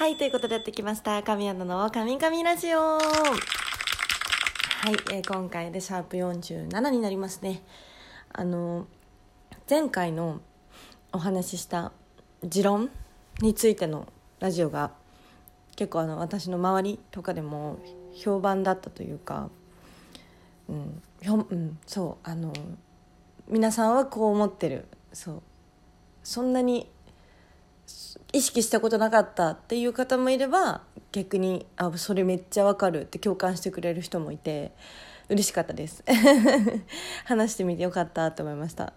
はい、ということでやってきました神アナの神々ラジオ。はい、今回でシャープ47になりますね。前回のお話しした持論についてのラジオが結構私の周りとかでも評判だったというか、皆さんはこう思ってる、そんなに意識したことなかったっていう方もいれば、逆にそれめっちゃわかるって共感してくれる人もいて嬉しかったです話してみてよかったと思いました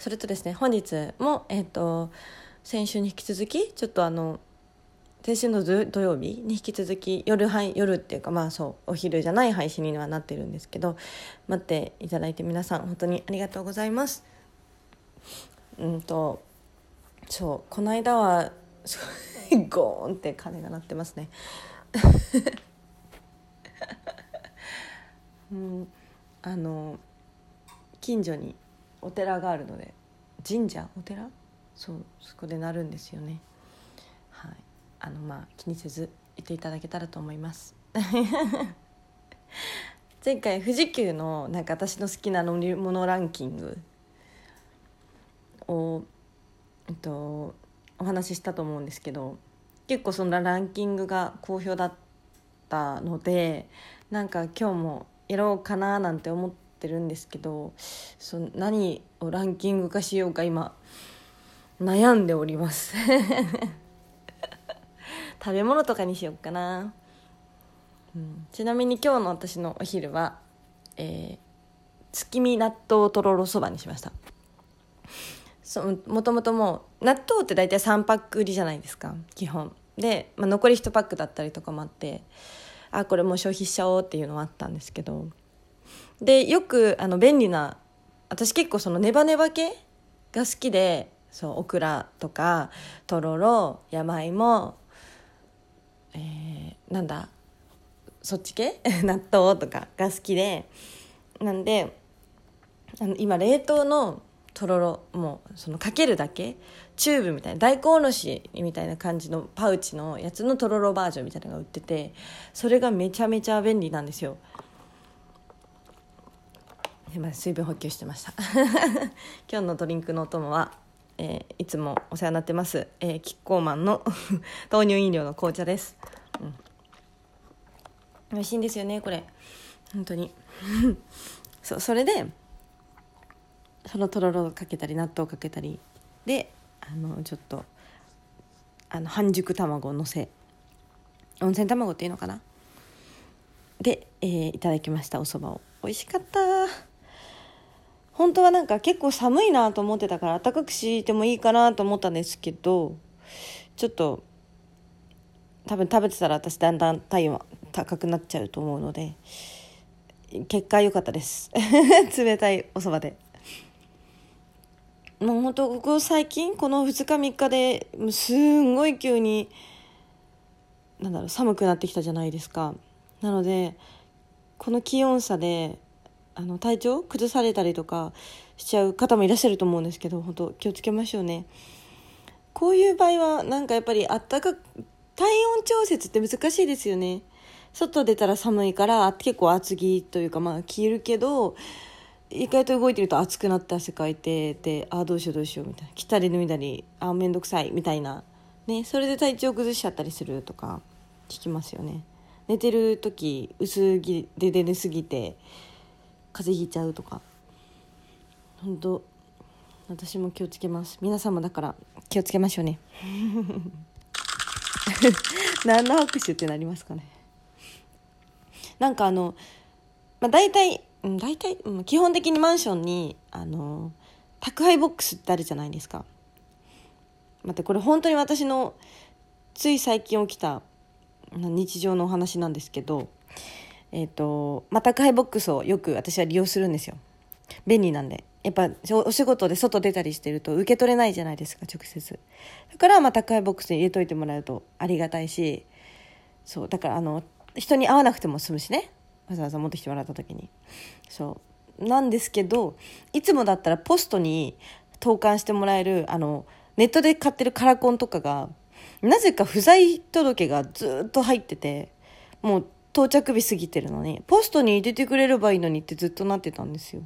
それとですね、本日も、先週に引き続きちょっと先週の土曜日に引き続き夜っていうか、お昼じゃない配信にはなってるんですけど、待っていただいて皆さん本当にありがとうございます。この間はゴーンって鐘が鳴ってますね近所にお寺があるので、神社お寺そこで鳴るんですよね。はい、気にせず行っていただけたらと思います前回富士急の私の好きな乗り物ランキングを、お話ししたと思うんですけど、結構そのランキングが好評だったので、今日もやろうかななんて思ってるんですけど、何をランキング化しようか今悩んでおります食べ物とかにしようかな、ちなみに今日の私のお昼は、月見納豆とろろそばにしました。もともともう納豆って大体3パック売りじゃないですか基本で、残り1パックだったりとかもあって、これもう消費しちゃおうっていうのはあったんですけど、でよく便利な、私結構ネバネバ系が好きで、オクラとかとろろ、山芋、そっち系納豆とかが好きで、なんで今冷凍のとろろもかけるだけチューブみたいな、大根おろしみたいな感じのパウチのやつのとろろバージョンみたいなのが売ってて、それがめちゃめちゃ便利なんですよ。今水分補給してました今日のドリンクのお供は、いつもお世話になってます、キッコーマンの豆乳飲料の紅茶です、美味しいんですよねこれ本当にそれでそのとろろをかけたり納豆をかけたりで、ちょっと半熟卵をのせ、温泉卵っていうのかなで、いただきましたおそばを。美味しかった。本当は結構寒いなと思ってたから暖かくしてもいいかなと思ったんですけど、ちょっと多分食べてたら私だんだん体温は高くなっちゃうと思うので、結果良かったです冷たいおそばで。もう本当ここ最近この2日3日ですんごい急に寒くなってきたじゃないですか。なのでこの気温差で体調崩されたりとかしちゃう方もいらっしゃると思うんですけど、本当気をつけましょうね。こういう場合はやっぱり体温調節って難しいですよね。外出たら寒いから結構厚着というか着るけど、意外と動いてると暑くなって汗かいてで、どうしようどうしようみたいな、着たり脱いだりめんどくさいみたいな、ね、それで体調崩しちゃったりするとか聞きますよね。寝てる時薄着で寝すぎて風邪ひいちゃうとか。本当私も気をつけます。皆さんもだから気をつけましょうね何の拍手ってなりますかね。大体基本的にマンションに宅配ボックスってあるじゃないですか。待ってこれ本当に私のつい最近起きた日常のお話なんですけど、宅配ボックスをよく私は利用するんですよ。便利なんで。やっぱお仕事で外出たりしてると受け取れないじゃないですか直接。だから宅配ボックスに入れといてもらうとありがたいし、だから人に会わなくても済むしね、わざわざ持ってきてもらった時に。なんですけどいつもだったらポストに投函してもらえるネットで買ってるカラコンとかがなぜか不在届がずっと入ってて、もう到着日過ぎてるのにポストに入れてくれればいいのにってずっとなってたんですよ。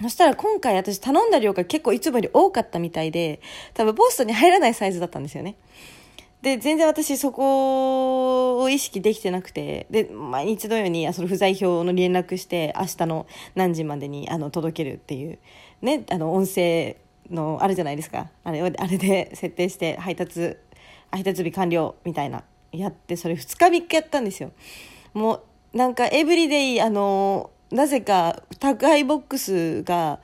そしたら今回私頼んだ量が結構いつもより多かったみたいで、多分ポストに入らないサイズだったんですよね。で全然私そこを意識できてなくて、で毎日のようにその不在票の連絡して明日の何時までに届けるっていうね、音声のあれじゃないですか、あれで設定して配達日完了みたいなやって、それ2日3日やったんですよ。もうなんかエブリデイなぜか宅配ボックスが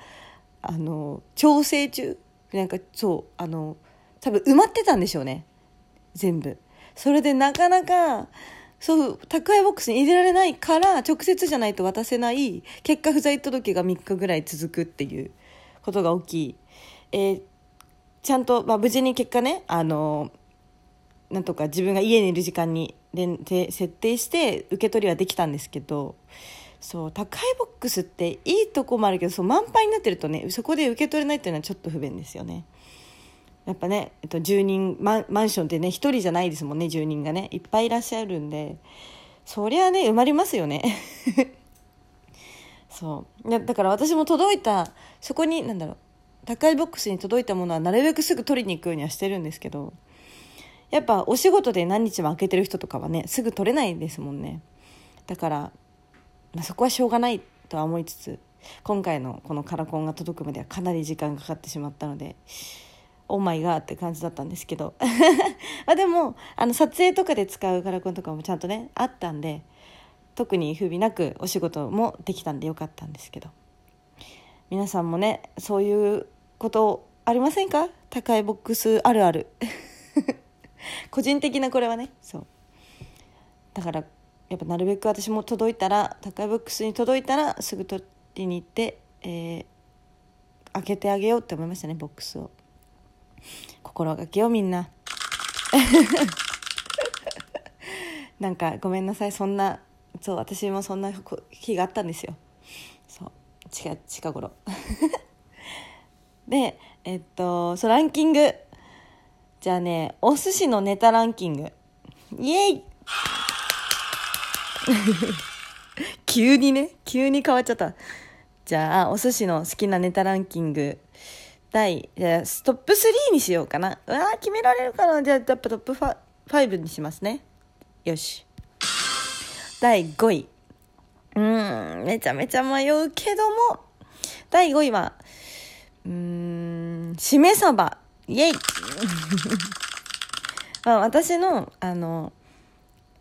調整中、なんかそう多分埋まってたんでしょうね全部。それでなかなかそう宅配ボックスに入れられないから、直接じゃないと渡せない、結果不在届が3日ぐらい続くっていうことが起き、ちゃんと、無事に結果ねなんとか自分が家にいる時間にで設定して受け取りはできたんですけど、そう宅配ボックスっていいとこもあるけど、そう満杯になってるとね、そこで受け取れないっていうのはちょっと不便ですよね。やっぱね、住人マンションってね、一人じゃないですもんね、住人がねいっぱいいらっしゃるんで、そりゃね埋まりますよねそうだから私も届いた、そこに何だろう、宅配ボックスに届いたものはなるべくすぐ取りに行くようにはしてるんですけど、やっぱお仕事で何日も空けてる人とかはねすぐ取れないですもんね。だから、そこはしょうがないとは思いつつ、今回のこのカラコンが届くまではかなり時間がかかってしまったのでオーマイガーって感じだったんですけどでも撮影とかで使うカラコンとかもちゃんとねあったんで、特に不備なくお仕事もできたんでよかったんですけど、皆さんもねそういうことありませんか？高いボックスあるある個人的なこれはね、そうだからやっぱなるべく私も届いたら、高いボックスに届いたらすぐ取りに行って、開けてあげようって思いましたね、ボックスを。心がけよみんななんかごめんなさい、そんな、そう私もそんな日があったんですよ、そう近頃でそうランキング、じゃあねお寿司のネタランキング、イエイ急に変わっちゃった。じゃあお寿司の好きなネタランキングトップ3にしようかな。うわー決められるかな。じゃあやっぱトップ5にしますね。よし。第5位。めちゃめちゃ迷うけども、第5位はしめ鯖。イエイ、私の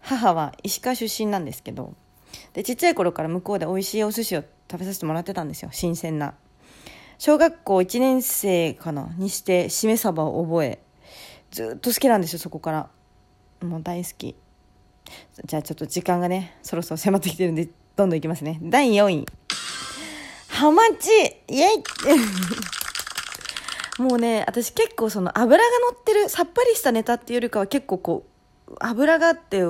母は石川出身なんですけど、でちっちゃい頃から向こうで美味しいお寿司を食べさせてもらってたんですよ。新鮮な。小学校1年生かなにしてしめ鯖を覚え、ずっと好きなんですよ。そこからもう大好き。じゃあちょっと時間がねそろそろ迫ってきてるんでどんどんいきますね。第4位ハマチ、イエイもうね私結構その脂が乗ってるさっぱりしたネタっていうよりかは、結構こう脂があってっ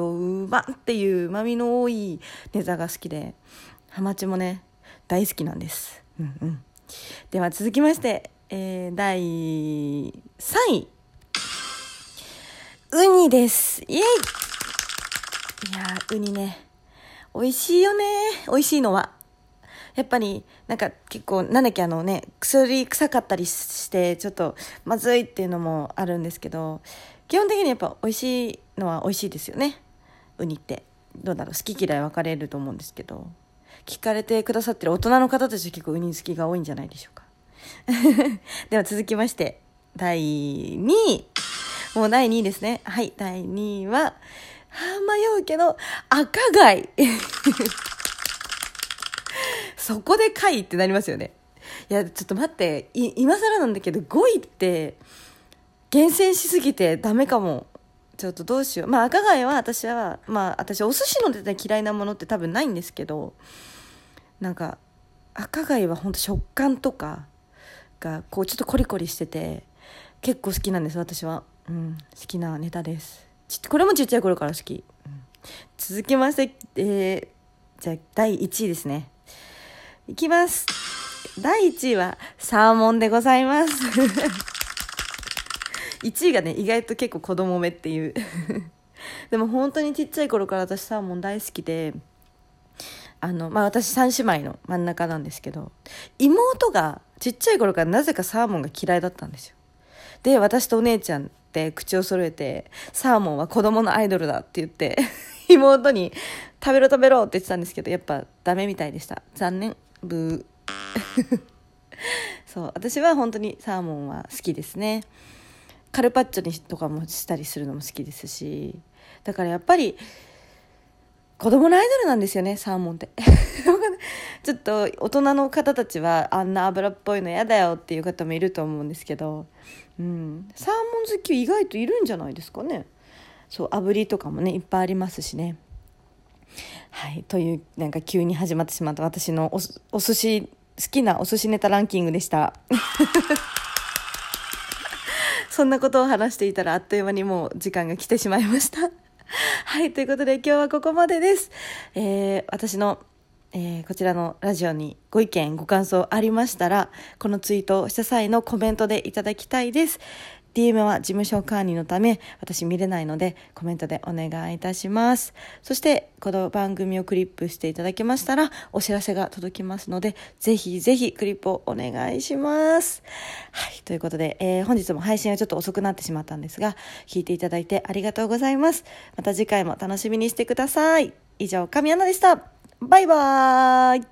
ていう旨味の多いネタが好きで、ハマチもね大好きなんです。では続きまして、第3位ウニです。イエイ。いやウニね美味しいよね。美味しいのはやっぱりなんか結構なんだっけ薬臭かったりしてちょっとまずいっていうのもあるんですけど、基本的にやっぱ美味しいのは美味しいですよね。ウニってどうだろう、好き嫌い分かれると思うんですけど、聞かれてくださってる大人の方たちは結構ウニ好きが多いんじゃないでしょうかでは続きまして第2位もう第2位ですね。はい、第2位は迷うけど赤貝そこで貝ってなりますよね。いやちょっと待って、今更なんだけど5位って厳選しすぎてダメかも。ちょっとどうしよう。赤貝は私は、私お寿司の出て嫌いなものって多分ないんですけど、なんか赤貝は本当食感とかがこうちょっとコリコリしてて結構好きなんです私は、好きなネタです。これもちっちゃい頃から好き、続きまして、じゃあ第1位ですね。いきます。第1位はサーモンでございます1位がね意外と結構子供めっていうでも本当にちっちゃい頃から私サーモン大好きで、私3姉妹の真ん中なんですけど、妹がちっちゃい頃からなぜかサーモンが嫌いだったんですよ。で私とお姉ちゃんって口を揃えてサーモンは子供のアイドルだって言って妹に食べろ食べろって言ってたんですけど、やっぱダメみたいでした。残念ブーそう、私は本当にサーモンは好きですね。カルパッチョにとかもしたりするのも好きですし、だからやっぱり子供のアイドルなんですよねサーモンってちょっと大人の方たちはあんな脂っぽいのやだよっていう方もいると思うんですけど、サーモン好き意外といるんじゃないですかね。そう、炙りとかもねいっぱいありますしね。はい、というなんか急に始まってしまった私のお寿司好きなお寿司ネタランキングでしたそんなことを話していたらあっという間にもう時間が来てしまいましたはい、ということで今日はここまでです。私の、こちらのラジオにご意見ご感想ありましたら、このツイートをした際のコメントでいただきたいです。DM は事務所管理のため私見れないのでコメントでお願いいたします。そしてこの番組をクリップしていただけましたらお知らせが届きますので、ぜひぜひクリップをお願いします。はい、ということで、本日も配信はちょっと遅くなってしまったんですが、聞いていただいてありがとうございます。また次回も楽しみにしてください。以上、神アナでした。バイバーイ。